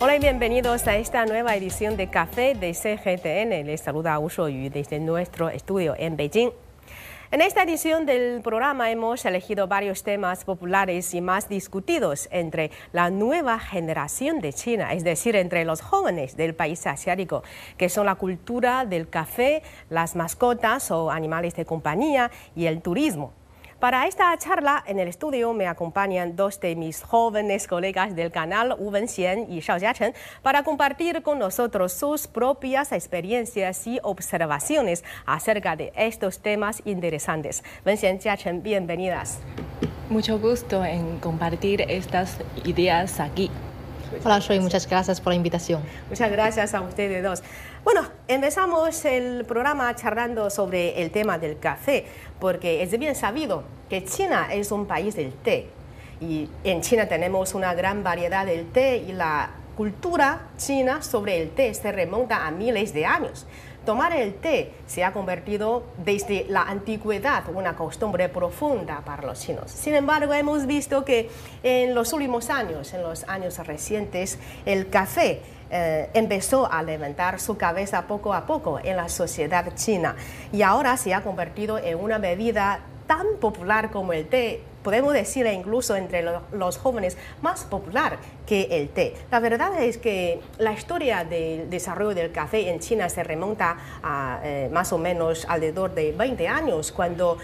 Hola y bienvenidos a esta nueva edición de Café de CGTN. Les saluda Wu Shuoyu desde nuestro estudio en Beijing. En esta edición del programa hemos elegido varios temas populares y más discutidos entre la nueva generación de China, es decir, entre los jóvenes del país asiático, que son la cultura del café, las mascotas o animales de compañía y el turismo. Para esta charla, en el estudio me acompañan dos de mis jóvenes colegas del canal, Wu Wenxian y Shao Jiachen, para compartir con nosotros sus propias experiencias y observaciones acerca de estos temas interesantes. Wenxian, Jiachen, bienvenidas. Mucho gusto en compartir estas ideas aquí. Hola, soy, muchas gracias por la invitación. Muchas gracias a ustedes dos. Bueno, empezamos el programa charlando sobre el tema del café, porque es bien sabido que China es un país del té. Y en China tenemos una gran variedad del té y la cultura china sobre el té se remonta a miles de años. Tomar el té se ha convertido desde la antigüedad en una costumbre profunda para los chinos. Sin embargo, hemos visto que en los últimos años, en los años recientes, el café empezó a levantar su cabeza poco a poco en la sociedad china y ahora se ha convertido en una bebida tan popular como el té. Podemos decir incluso entre los jóvenes más popular que el té. La verdad es que la historia del desarrollo del café en China se remonta a más o menos alrededor de 20 años, cuando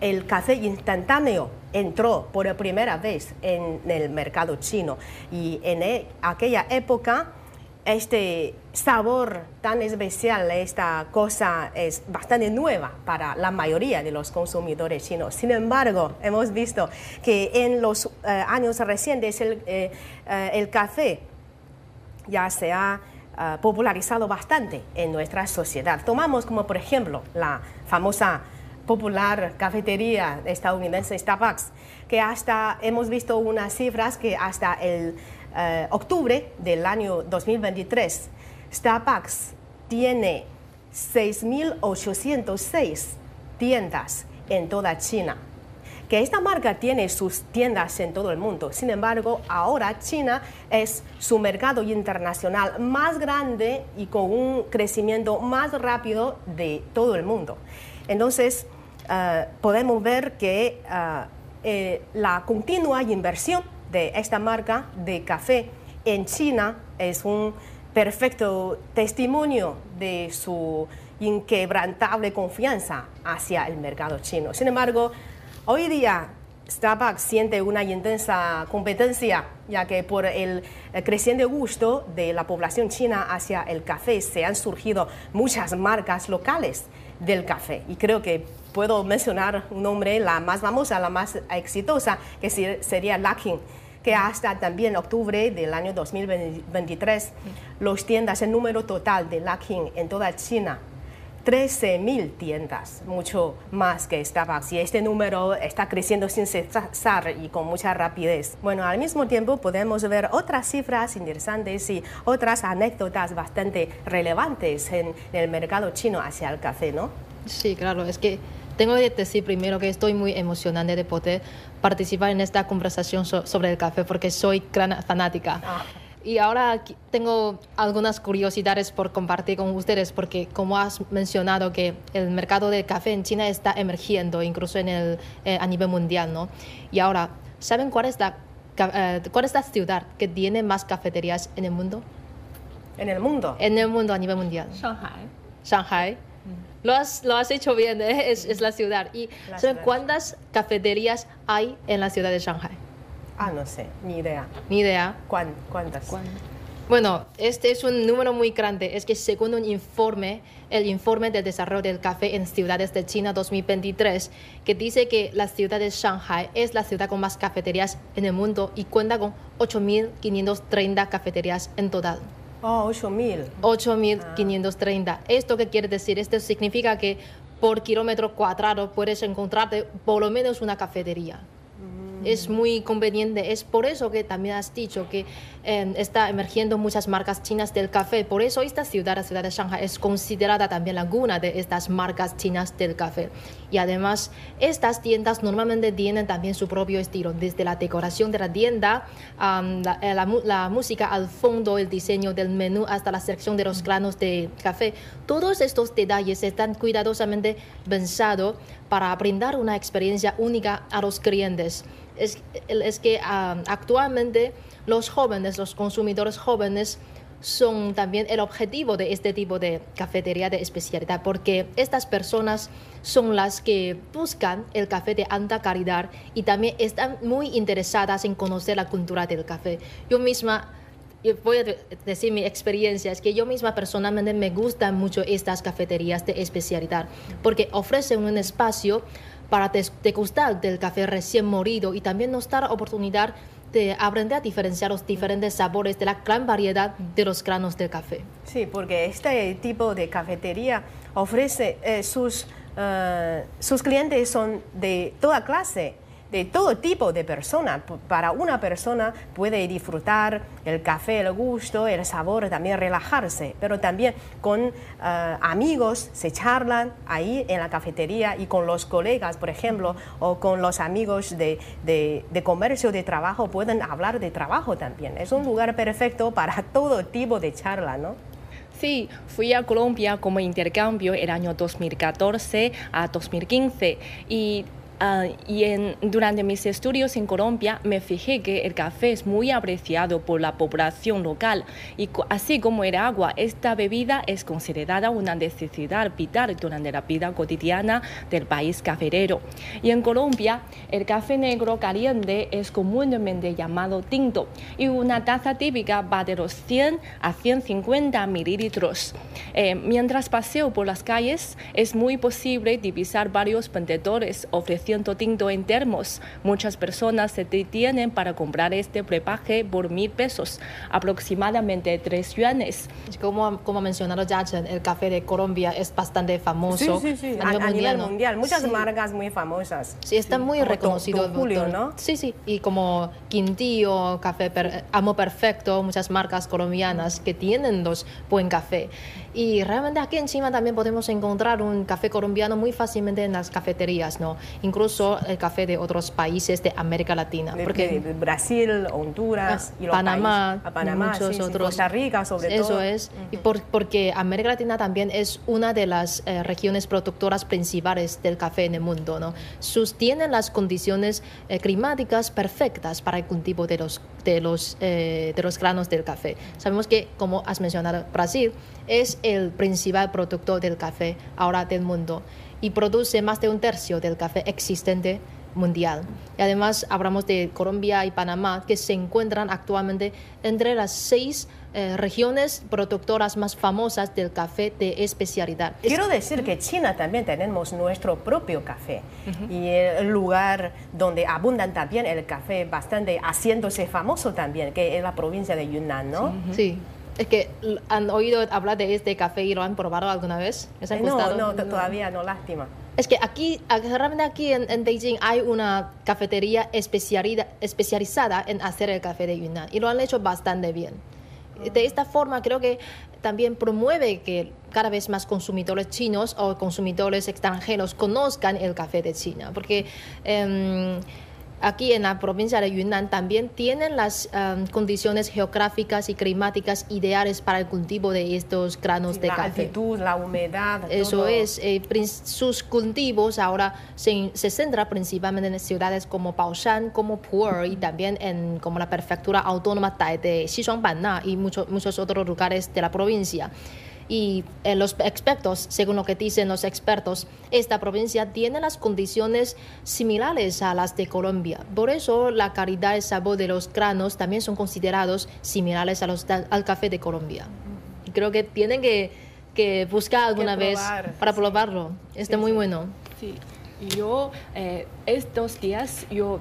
el café instantáneo entró por primera vez en el mercado chino. Y en aquella época, este sabor tan especial, esta cosa es bastante nueva para la mayoría de los consumidores chinos. Sin embargo, hemos visto que en los años recientes el café ya se ha popularizado bastante en nuestra sociedad. Tomamos como por ejemplo la famosa popular cafetería estadounidense Starbucks, que hasta hemos visto unas cifras que hasta el octubre del año 2023, Starbucks tiene 6.806 tiendas en toda China. Que esta marca tiene sus tiendas en todo el mundo. Sin embargo, ahora China es su mercado internacional más grande y con un crecimiento más rápido de todo el mundo. Entonces, podemos ver que la continua inversión de esta marca de café en China es un perfecto testimonio de su inquebrantable confianza hacia el mercado chino. Sin embargo, hoy día Starbucks siente una intensa competencia, ya que por el creciente gusto de la población china hacia el café se han surgido muchas marcas locales del café. Y creo que puedo mencionar un nombre, la más famosa, la más exitosa, que sería Luckin, que hasta también octubre del año 2023, los tiendas, el número total de Luckin en toda China, 13.000 tiendas, mucho más que Starbucks. Y este número está creciendo sin cesar y con mucha rapidez. Bueno, al mismo tiempo podemos ver otras cifras interesantes y otras anécdotas bastante relevantes en el mercado chino hacia el café, ¿no? Sí, claro, es que tengo que decir primero que estoy muy emocionada de poder participar en esta conversación sobre el café porque soy gran fanática. Y ahora tengo algunas curiosidades por compartir con ustedes porque, como has mencionado, que el mercado del café en China está emergiendo incluso en a nivel mundial, ¿no? Y ahora, ¿saben cuál es la ciudad que tiene más cafeterías en el mundo? ¿En el mundo? En el mundo, a nivel mundial. Shanghai. Shanghai. Lo has hecho bien, ¿eh? Es la ciudad. ¿Y saben cuántas cafeterías hay en la ciudad de Shanghai? Ah, no sé, ni idea. ¿Ni idea? ¿Cuántas? Bueno, este es un número muy grande. Es que según un informe, el informe de desarrollo del café en ciudades de China 2023, que dice que la ciudad de Shanghai es la ciudad con más cafeterías en el mundo y cuenta con 8.530 cafeterías en total. Oh, 8.000. 8.530. ¿Esto qué quiere decir? Esto significa que por kilómetro cuadrado puedes encontrarte por lo menos una cafetería. es muy conveniente. Es por eso que también has dicho que está emergiendo muchas marcas chinas del café. Por eso esta ciudad, la ciudad de Shanghai, es considerada también la cuna de estas marcas chinas del café. Y además, estas tiendas normalmente tienen también su propio estilo, desde la decoración de la tienda, la música al fondo, el diseño del menú, hasta la selección de los granos de café. Todos estos detalles están cuidadosamente pensados para brindar una experiencia única a los clientes. Es que actualmente los jóvenes, los consumidores jóvenes, son también el objetivo de este tipo de cafetería de especialidad, porque estas personas son las que buscan el café de alta calidad y también están muy interesadas en conocer la cultura del café. Yo misma, voy a decir mi experiencia, es que yo misma personalmente me gustan mucho estas cafeterías de especialidad porque ofrecen un espacio para degustar del café recién molido y también nos da la oportunidad de aprender a diferenciar los diferentes sabores de la gran variedad de los granos del café. Sí, porque este tipo de cafetería ofrece sus clientes son de toda clase, de todo tipo de persona. Para una persona puede disfrutar el café, el gusto, el sabor, también relajarse, pero también con amigos se charlan ahí en la cafetería y con los colegas, por ejemplo, o con los amigos de comercio, de trabajo, pueden hablar de trabajo también. Es un lugar perfecto para todo tipo de charla, ¿no? Sí, fui a Colombia como intercambio el año 2014 a 2015 y durante mis estudios en Colombia me fijé que el café es muy apreciado por la población local y así como el agua, esta bebida es considerada una necesidad vital durante la vida cotidiana del país cafetero. Y en Colombia, el café negro caliente es comúnmente llamado tinto y una taza típica va de los 100 a 150 mililitros. Mientras paseo por las calles, es muy posible divisar varios vendedores ofreciendo tinto en termos. Muchas personas se detienen para comprar este brebaje por 1.000 pesos, aproximadamente 3 yuanes. Como ha mencionado Jiachen, el café de Colombia es bastante famoso. Sí, sí, sí. A nivel mundial. Muchas marcas muy famosas. Sí, está muy reconocido. Julio, ¿no? Sí, sí. Y como Quintío, Café Amo Perfecto, muchas marcas colombianas que tienen los buen café. Y realmente aquí en China también podemos encontrar un café colombiano muy fácilmente en las cafeterías, ¿no? Incluso el café de otros países de América Latina. Porque Brasil, Honduras, y los Panamá, muchos otros. Costa Rica, sobre todo. Eso es. Y porque América Latina también es una de las regiones productoras principales del café en el mundo, ¿no? Sostienen las condiciones climáticas perfectas para el cultivo de los granos del café. Sabemos que, como has mencionado, Brasil es el principal productor del café ahora del mundo y produce más de 1/3 del café existente mundial. Y además hablamos de Colombia y Panamá, que se encuentran actualmente entre las 6 regiones productoras más famosas del café de especialidad. Quiero decir que China también tenemos nuestro propio café y el lugar donde abundan también el café bastante haciéndose famoso también, que es la provincia de Yunnan, ¿no? Sí. Es que han oído hablar de este café y lo han probado alguna vez. ¿Les ha gustado? No, todavía no, lástima. Es que realmente aquí en Beijing hay una cafetería especializada en hacer el café de Yunnan y lo han hecho bastante bien. De esta forma creo que también promueve que cada vez más consumidores chinos o consumidores extranjeros conozcan el café de China, porque aquí en la provincia de Yunnan también tienen las condiciones geográficas y climáticas ideales para el cultivo de estos granos de café. La altitud, la humedad. Eso todo. Es. Sus cultivos ahora se centran principalmente en ciudades como Baoshan, como Pu'er y también como la prefectura autónoma de Xishuangbanna y muchos otros lugares de la provincia. Y según lo que dicen los expertos, esta provincia tiene las condiciones similares a las de Colombia. Por eso la calidad y el sabor de los granos también son considerados similares al café de Colombia. Creo que tienen que buscar alguna vez para probarlo. Está muy bueno. Sí. Yo estos días yo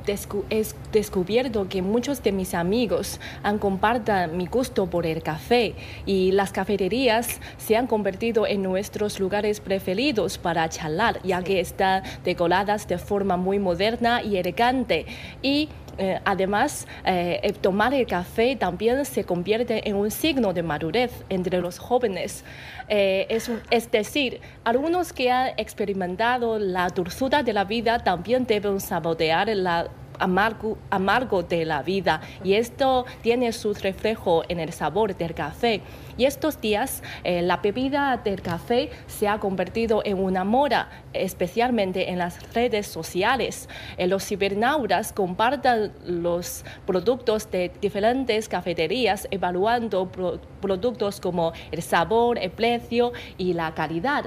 he descubierto que muchos de mis amigos han compartido mi gusto por el café y las cafeterías se han convertido en nuestros lugares preferidos para charlar, ya que están decoradas de forma muy moderna y elegante. Y además, tomar el café también se convierte en un signo de madurez entre los jóvenes. Es decir, algunos que han experimentado la dulzura de la vida también deben saborear la amargo de la vida, y esto tiene su reflejo en el sabor del café. Y estos días la bebida del café se ha convertido en una moda, especialmente en las redes sociales. Los cibernautas comparten los productos de diferentes cafeterías, evaluando productos como el sabor, el precio y la calidad.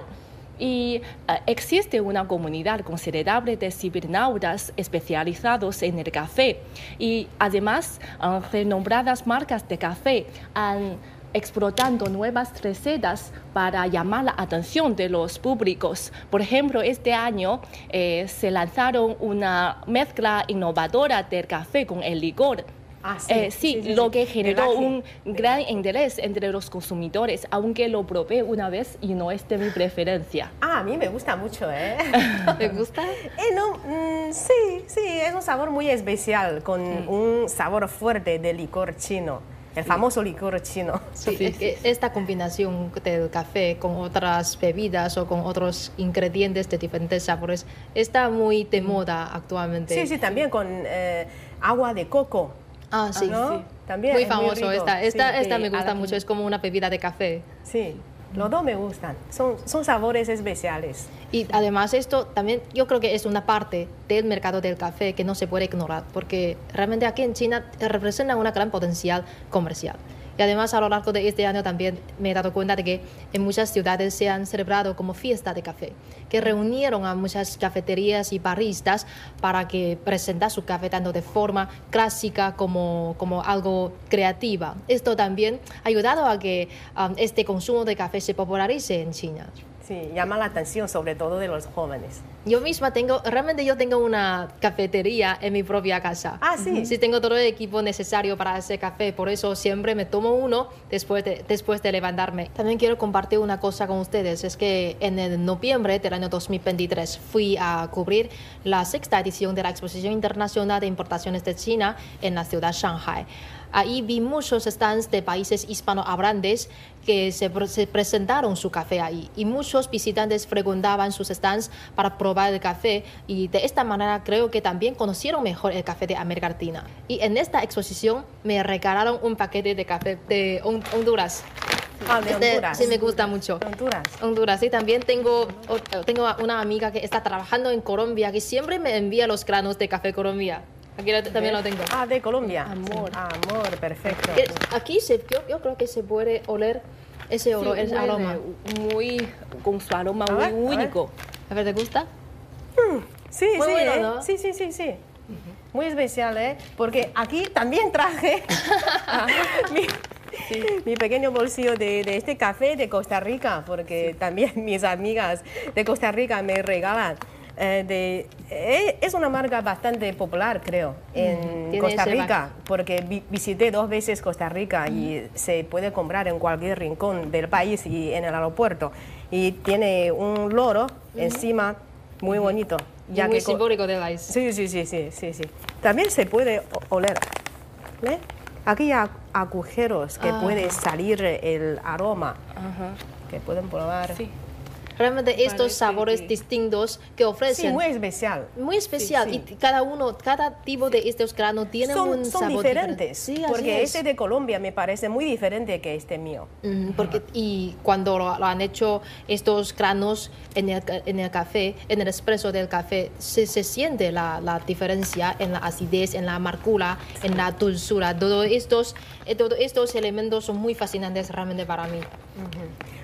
Y existe una comunidad considerable de cibernautas especializados en el café, y además renombradas marcas de café han explotando nuevas recetas para llamar la atención de los públicos. Por ejemplo, este año se lanzaron una mezcla innovadora del café con el licor. Lo que generó un gran interés entre los consumidores, aunque lo probé una vez y no es de mi preferencia. Ah, a mí me gusta mucho, ¿eh? ¿Te gusta? Sí, es un sabor muy especial, con un sabor fuerte de licor chino, el famoso licor chino. Sí. Esta combinación del café con otras bebidas o con otros ingredientes de diferentes sabores está muy de moda actualmente. Sí, también con agua de coco. Ah, sí, ¿no? Sí. También muy famoso muy esta me gusta mucho, es como una bebida de café. Sí, los dos me gustan, son sabores especiales. Y además esto también yo creo que es una parte del mercado del café que no se puede ignorar, porque realmente aquí en China representa una gran potencial comercial. Y además a lo largo de este año también me he dado cuenta de que en muchas ciudades se han celebrado como fiesta de café, que reunieron a muchas cafeterías y baristas para que presentan su café tanto de forma clásica como algo creativa. Esto también ha ayudado a que este consumo de café se popularice en China. Sí, llama la atención sobre todo de los jóvenes. Yo tengo una cafetería en mi propia casa. Ah, sí. Sí, tengo todo el equipo necesario para hacer café, por eso siempre me tomo uno después de levantarme. También quiero compartir una cosa con ustedes, es que en el noviembre del año 2023 fui a cubrir la 6ª edición de la Exposición Internacional de Importaciones de China en la ciudad de Shanghai. Ahí vi muchos stands de países hispanohablantes que se presentaron su café ahí, y muchos visitantes frecuentaban sus stands para probar el café, y de esta manera creo que también conocieron mejor el café de América Latina. Y en esta exposición me regalaron un paquete de café de Honduras. Ah, de Honduras. Sí, me gusta mucho. Honduras. Y también tengo una amiga que está trabajando en Colombia, que siempre me envía los granos de café Colombia. Aquí también lo tengo. Ah, de Colombia. Amor, perfecto. Aquí yo creo que se puede oler ese olor, ese aroma. Con su aroma muy único. A ver, ¿te gusta? Sí, muy bueno, ¿no? Sí. Muy especial, ¿eh? Porque aquí también traje mi pequeño bolsillo de este café de Costa Rica, porque también mis amigas de Costa Rica me regalan. Es una marca bastante popular, creo, en Costa Rica, porque visité 2 veces Costa Rica y se puede comprar en cualquier rincón del país y en el aeropuerto. Y tiene un loro encima, muy bonito. Ya muy simbólico del país. Sí. También se puede oler. ¿Eh? Aquí hay agujeros que puede salir el aroma, que pueden probar. Sí. Realmente estos sabores distintos que ofrecen. Sí, muy especial. Muy especial. Y cada tipo de estos granos tiene un sabor diferente. Sí, porque este de Colombia me parece muy diferente que este mío. Y cuando lo han hecho estos granos en el café, en el espresso del café, se siente la diferencia en la acidez, en la amargura, en la dulzura. Todos estos elementos son muy fascinantes realmente para mí.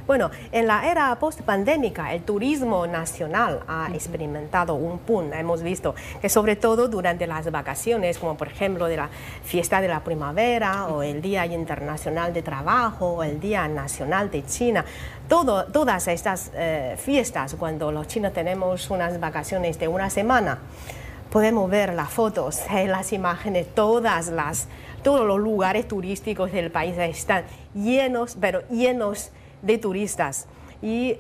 Bueno, en la era post-pandémica, el turismo nacional ha experimentado un boom. Hemos visto que sobre todo durante las vacaciones, como por ejemplo de la fiesta de la primavera o el Día Internacional de Trabajo o el Día Nacional de China, todas estas fiestas, cuando los chinos tenemos unas vacaciones de una semana, podemos ver las fotos, las imágenes, todos los lugares turísticos del país están llenos, pero llenos de turistas. Y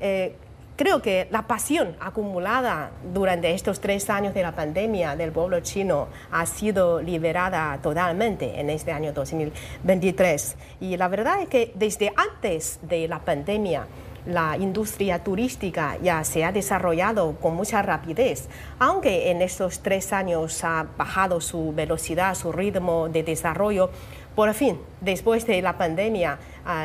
creo que la pasión acumulada durante estos 3 años de la pandemia del pueblo chino ha sido liberada totalmente en este año 2023. Y la verdad es que desde antes de la pandemia, la industria turística ya se ha desarrollado con mucha rapidez, aunque en estos 3 años ha bajado su velocidad, su ritmo de desarrollo. Por fin, después de la pandemia,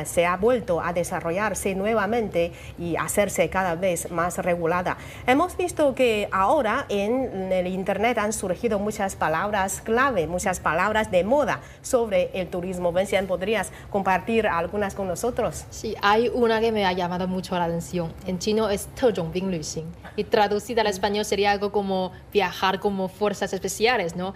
se ha vuelto a desarrollarse nuevamente y hacerse cada vez más regulada. Hemos visto que ahora en el Internet han surgido muchas palabras clave, muchas palabras de moda sobre el turismo. Wenxian, ¿podrías compartir algunas con nosotros? Sí, hay una que me ha llamado mucho la atención. En chino es "特种兵旅行", y traducida al español sería algo como viajar como fuerzas especiales, ¿no?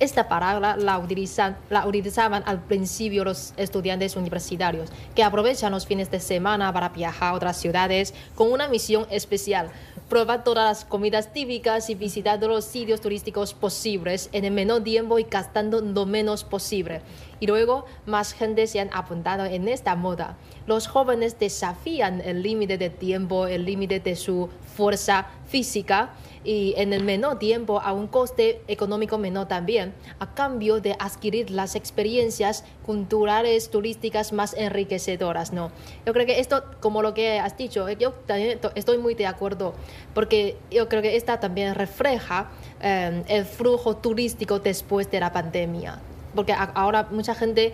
Esta palabra la utilizaban al principio los estudiantes universitarios que aprovechan los fines de semana para viajar a otras ciudades con una misión especial: probar todas las comidas típicas y visitar todos los sitios turísticos posibles en el menor tiempo y gastando lo menos posible. Y luego más gente se han apuntado en esta moda. Los jóvenes desafían el límite de tiempo, el límite de su fuerza física y en el menor tiempo a un coste económico menor también, a cambio de adquirir las experiencias culturales, turísticas más enriquecedoras, ¿no? Yo creo que esto, como lo que has dicho, yo también estoy muy de acuerdo, porque yo creo que esta también refleja el flujo turístico después de la pandemia, porque ahora mucha gente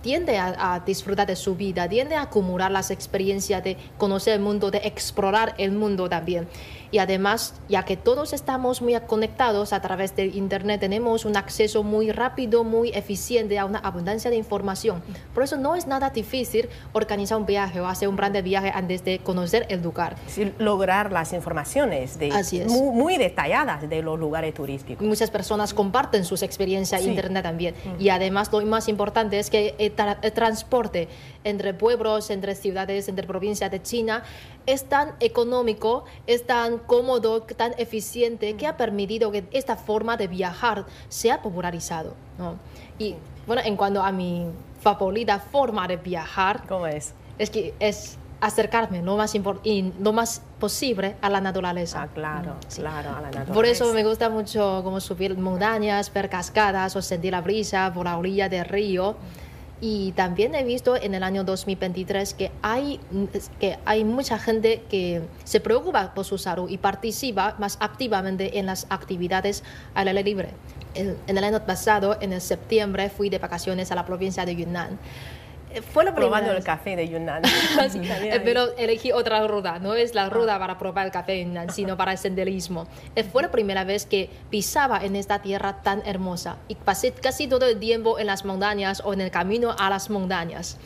tiende a disfrutar de su vida, tiende a acumular las experiencias de conocer el mundo, de explorar el mundo también. Y además, ya que todos estamos muy conectados a través del Internet, tenemos un acceso muy rápido, muy eficiente a una abundancia de información. Por eso no es nada difícil organizar un viaje o hacer un plan de viaje antes de conocer el lugar. Sí, lograr las informaciones muy, muy detalladas de los lugares turísticos. Muchas personas comparten sus experiencias en Internet también. Y además, lo más importante es que el transporte entre pueblos, entre ciudades, entre provincias de China es tan económico, es tan cómodo, tan eficiente, que ha permitido que esta forma de viajar sea popularizado, ¿no? Y bueno, en cuanto a mi favorita forma de viajar, ¿cómo es? Es que es acercarme lo más posible a la naturaleza. Ah, claro, claro, a la naturaleza. Por eso me gusta mucho como subir montañas, ver cascadas o sentir la brisa por la orilla del río. Y también he visto en el año 2023 que hay mucha gente que se preocupa por su salud y participa más activamente en las actividades al aire libre. En el año pasado, en el septiembre, fui de vacaciones a la provincia de Yunnan. Fue la primera probando vez el café de Yunnan. Sí, pero elegí otra ruta, no es la ruta para probar el café de Yunnan, sino para el senderismo. Fue la primera vez que pisaba en esta tierra tan hermosa y pasé casi todo el tiempo en las montañas o en el camino a las montañas.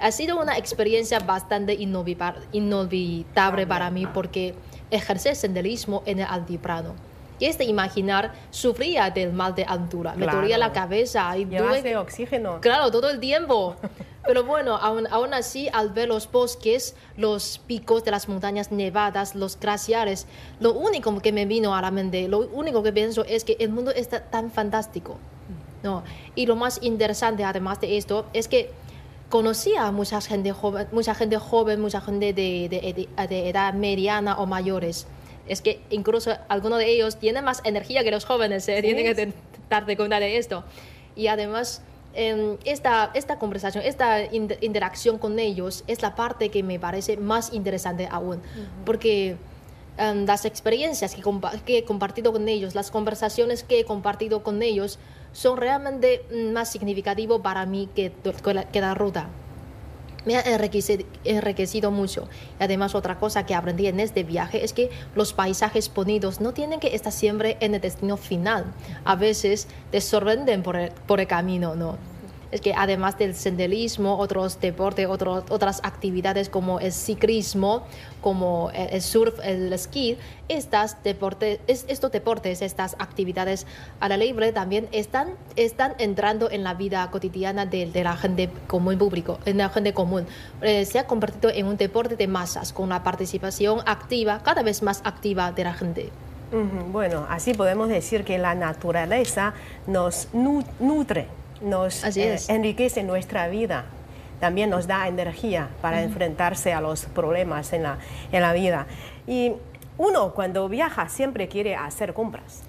Ha sido una experiencia bastante inolvidable para mí porque ejercí senderismo en el altiplano. Y es de imaginar, sufría del mal de altura, me dolía la cabeza y tuve oxígeno. Claro, todo el tiempo. Pero bueno, aún así, al ver los bosques, los picos de las montañas nevadas, los glaciares, lo único que me vino a la mente, lo único que pienso es que el mundo está tan fantástico, ¿no? Y lo más interesante, además de esto, es que conocía a mucha gente joven, mucha gente de edad mediana o mayores. Es que incluso algunos de ellos tienen más energía que los jóvenes, tienen que darte cuenta de esto. Y además, esta conversación, esta interacción con ellos es la parte que me parece más interesante aún. Porque las experiencias que he compartido con ellos, las conversaciones que he compartido con ellos, son realmente más significativas para mí que la ruta. Me ha enriquecido mucho. Y además, otra cosa que aprendí en este viaje es que los paisajes bonitos no tienen que estar siempre en el destino final. A veces te sorprenden por el camino, ¿no? es que además del senderismo, otros deportes, otras actividades como el ciclismo, como el surf, el esquí, estas actividades a la libre también están entrando en la vida cotidiana de la gente común público, en la gente común. Se ha convertido en un deporte de masas con la participación activa, cada vez más activa de la gente. Bueno, así podemos decir que la naturaleza nos nutre, nos enriquece nuestra vida. También nos da energía para enfrentarse a los problemas en la vida. Y uno cuando viaja siempre quiere hacer compras.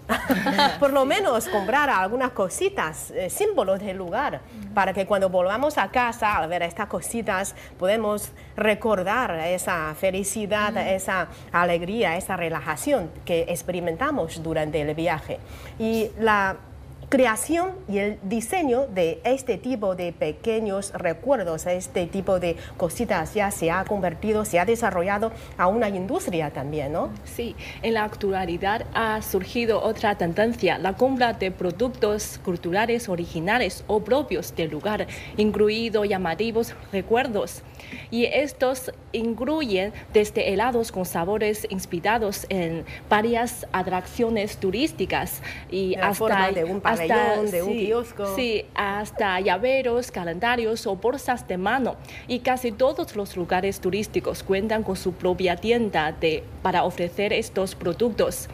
Por lo menos comprar algunas cositas, símbolos del lugar, para que cuando volvamos a casa al ver estas cositas podemos recordar esa felicidad, esa alegría, esa relajación que experimentamos durante el viaje. Y la creación y el diseño de este tipo de pequeños recuerdos, este tipo de cositas ya se ha convertido, se ha desarrollado a una industria también, ¿no? Sí, en la actualidad ha surgido otra tendencia, la compra de productos culturales originales o propios del lugar, incluidos llamativos recuerdos. Y estos incluyen desde helados con sabores inspirados en varias atracciones turísticas y hasta llaveros, calendarios o bolsas de mano. Y casi todos los lugares turísticos cuentan con su propia tienda para ofrecer estos productos.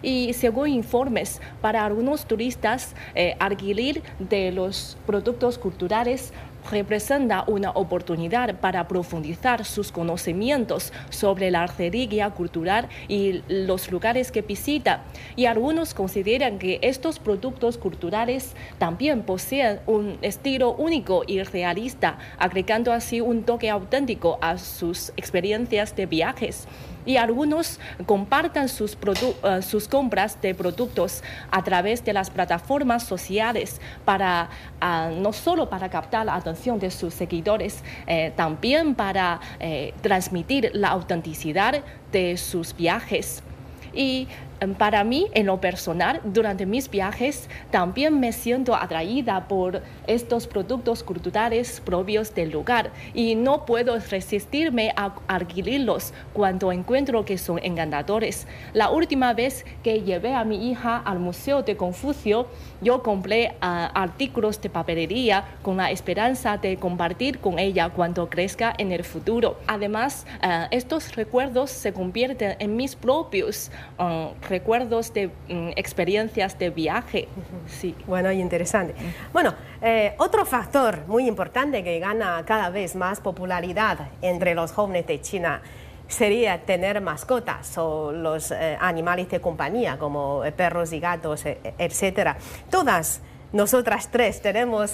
Y según informes, para algunos turistas, adquirir de los productos culturales representa una oportunidad para profundizar sus conocimientos sobre la arteria cultural y los lugares que visita. Y algunos consideran que estos productos culturales también poseen un estilo único y realista, agregando así un toque auténtico a sus experiencias de viajes. Y algunos compartan sus compras de productos a través de las plataformas sociales para no solo para captar la atención de sus seguidores, también para transmitir la autenticidad de sus viajes. Y para mí, en lo personal, durante mis viajes también me siento atraída por estos productos culturales propios del lugar y no puedo resistirme a adquirirlos cuando encuentro que son encantadores. La última vez que llevé a mi hija al Museo de Confucio, yo compré artículos de papelería con la esperanza de compartir con ella cuando crezca en el futuro. Además, estos recuerdos se convierten en mis propios recuerdos de experiencias de viaje. Sí. Bueno, interesante. Bueno, otro factor muy importante que gana cada vez más popularidad entre los jóvenes de China sería tener mascotas o los animales de compañía como perros y gatos, etcétera. Todas nosotras tres tenemos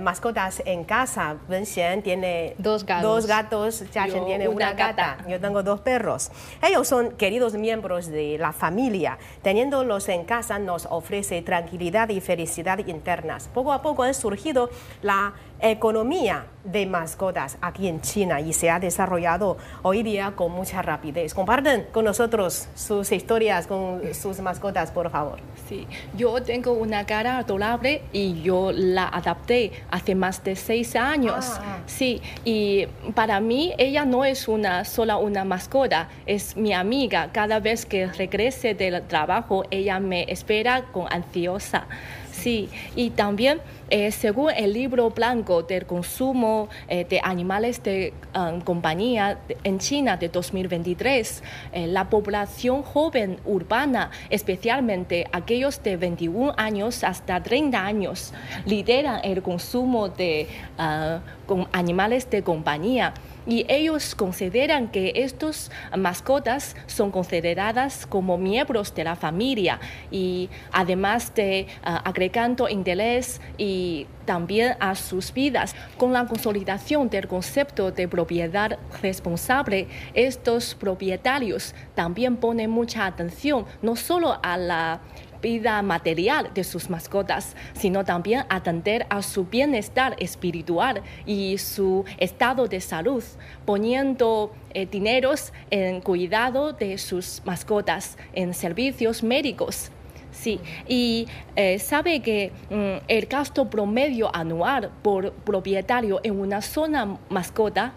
mascotas en casa. Wenxian tiene dos gatos, Jiachen tiene una gata, yo tengo dos perros. Ellos son queridos miembros de la familia. Teniéndolos en casa nos ofrece tranquilidad y felicidad internas. Poco a poco ha surgido la economía de mascotas aquí en China y se ha desarrollado hoy día con mucha rapidez. Comparten con nosotros sus historias con sus mascotas, por favor. Sí, yo tengo una cara adorable y yo la adopté hace más de 6 años. Sí, y para mí ella no es solo una mascota, es mi amiga. Cada vez que regrese del trabajo ella me espera con ansiosa. Sí, y también según el libro blanco del consumo de animales de compañía en China de 2023, la población joven urbana, especialmente aquellos de 21 años hasta 30 años, lideran el consumo de con animales de compañía. Y ellos consideran que estas mascotas son consideradas como miembros de la familia y además de agregando interés y también a sus vidas. Con la consolidación del concepto de propiedad responsable, estos propietarios también ponen mucha atención no solo a la vida material de sus mascotas, sino también atender a su bienestar espiritual y su estado de salud, poniendo dineros en cuidado de sus mascotas, en servicios médicos. Sí, y sabe que el gasto promedio anual por propietario en una zona mascota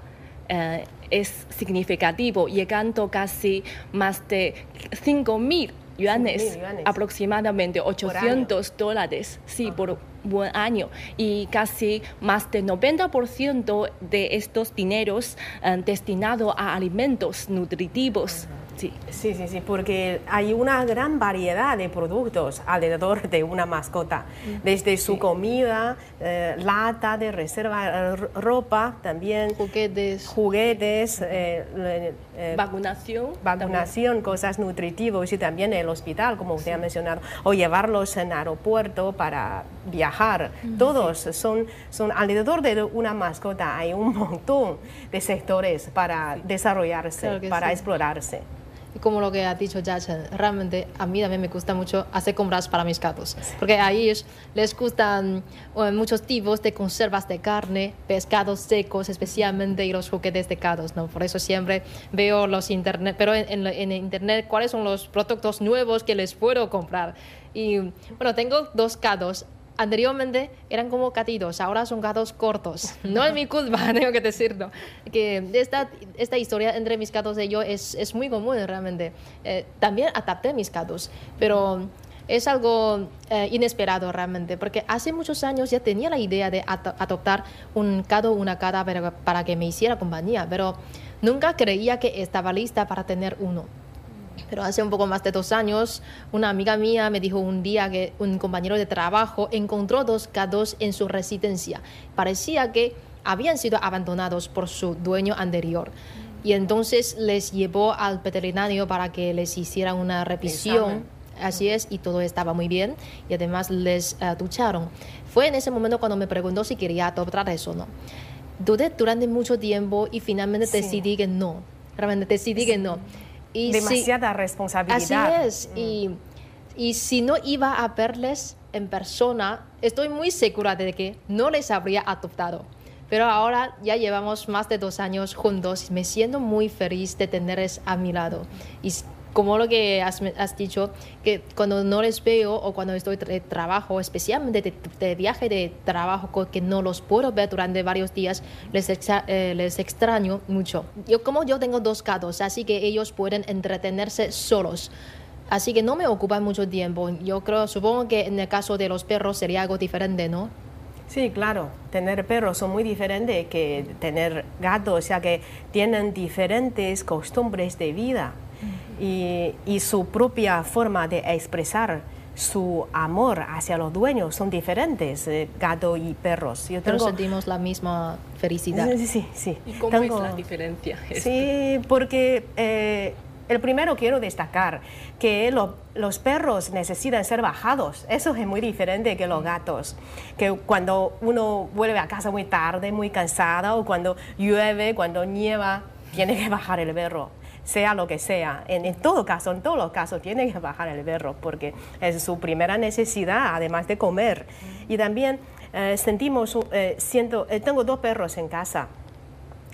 es significativo, llegando casi más de 5.000 yuanes, aproximadamente $800, sí, por buen año. Y casi más del 90% de estos dineros destinados a alimentos nutritivos. Sí. Sí, porque hay una gran variedad de productos alrededor de una mascota, desde su comida, lata de reserva, ropa, también juguetes vacunación, cosas nutritivas, y también el hospital, como usted ha mencionado, o llevarlos en aeropuerto para viajar. Todos son alrededor de una mascota, hay un montón de sectores para desarrollarse, claro, para explorarse. Como lo que ha dicho Jiachen, realmente a mí también me gusta mucho hacer compras para mis gatos, porque a ellos les gustan muchos tipos de conservas de carne, pescados secos especialmente, y los juguetes de gatos, ¿no? Por eso siempre veo los internet, pero en internet, cuáles son los productos nuevos que les puedo comprar. Y bueno, tengo dos gatos. Anteriormente eran como gatitos, ahora son gatos cortos. No es mi culpa, tengo que decirlo. Que esta historia entre mis gatos y yo es muy común realmente. También adapté a mis gatos, pero es algo inesperado realmente, porque hace muchos años ya tenía la idea de adoptar un gato o una gata para que me hiciera compañía, pero nunca creía que estaba lista para tener uno. Pero hace un poco más de 2 años, una amiga mía me dijo un día que un compañero de trabajo encontró 2 gatos en su residencia. Parecía que habían sido abandonados por su dueño anterior. Y entonces les llevó al veterinario para que les hicieran una revisión. Así es, y todo estaba muy bien. Y además les ducharon. Fue en ese momento cuando me preguntó si quería adoptar eso o no. Dudé durante mucho tiempo y finalmente decidí que no. Realmente decidí que no. Y demasiada responsabilidad. Así es, y si no iba a verles en persona, estoy muy segura de que no les habría adoptado. Pero ahora ya llevamos más de 2 años juntos y me siento muy feliz de tenerles a mi lado. Y como lo que has dicho, que cuando no les veo o cuando estoy de trabajo, especialmente de viaje de trabajo, que no los puedo ver durante varios días, les extraño mucho. Como yo tengo 2 gatos, así que ellos pueden entretenerse solos. Así que no me ocupan mucho tiempo. Supongo que en el caso de los perros sería algo diferente, ¿no? Sí, claro, tener perros son muy diferentes que tener gatos, o sea que tienen diferentes costumbres de vida. Y su propia forma de expresar su amor hacia los dueños son diferentes, gato y perros. Pero sentimos la misma felicidad. Sí. ¿Y cómo es la diferencia? Sí, porque el primero quiero destacar que los perros necesitan ser bajados. Eso es muy diferente que los gatos. Que cuando uno vuelve a casa muy tarde, muy cansada, o cuando llueve, cuando nieva, tiene que bajar el perro. Sea lo que sea, en todos los casos tiene que bajar el perro porque es su primera necesidad, además de comer. Y también tengo 2 perros en casa,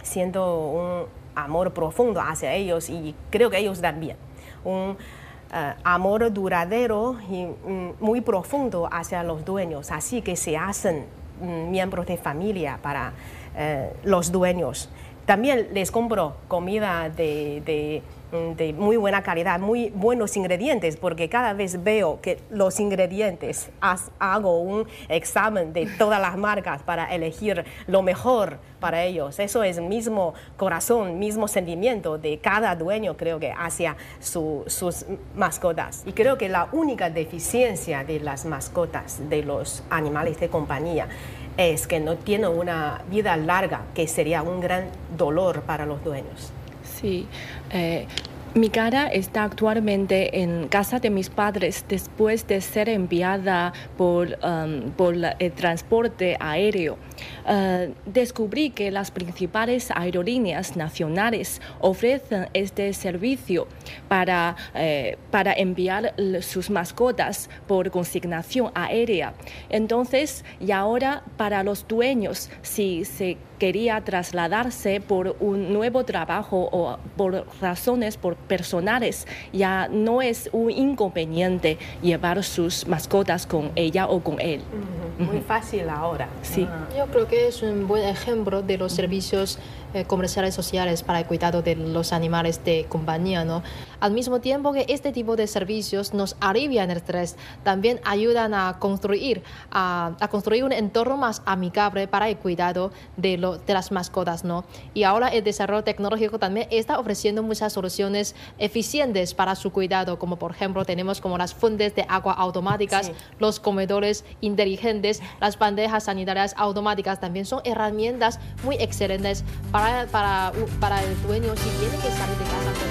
siento un amor profundo hacia ellos y creo que ellos también. Un amor duradero y muy profundo hacia los dueños, así que se hacen miembros de familia para los dueños. También les compro comida de muy buena calidad, muy buenos ingredientes, porque cada vez veo que los ingredientes, hago un examen de todas las marcas para elegir lo mejor para ellos. Eso es el mismo corazón, mismo sentimiento de cada dueño, creo que, hacia sus mascotas. Y creo que la única deficiencia de las mascotas, de los animales de compañía, es que no tiene una vida larga, que sería un gran dolor para los dueños. Sí, mi gata está actualmente en casa de mis padres después de ser enviada por el transporte aéreo. descubrí que las principales aerolíneas nacionales ofrecen este servicio para enviar sus mascotas por consignación aérea. Entonces, y ahora para los dueños, si se quería trasladarse por un nuevo trabajo o por razones personales, ya no es un inconveniente llevar sus mascotas con ella o con él. Muy fácil ahora. Sí. Yo creo que es un buen ejemplo de los servicios comerciales sociales para el cuidado de los animales de compañía, ¿no? Al mismo tiempo que este tipo de servicios nos alivian el estrés, también ayudan a construir un entorno más amigable para el cuidado de las mascotas, ¿no? Y ahora el desarrollo tecnológico también está ofreciendo muchas soluciones eficientes para su cuidado, como por ejemplo tenemos como las fuentes de agua automáticas, sí, los comedores inteligentes, las bandejas sanitarias automáticas, también son herramientas muy excelentes para el dueño si tiene que salir de casa.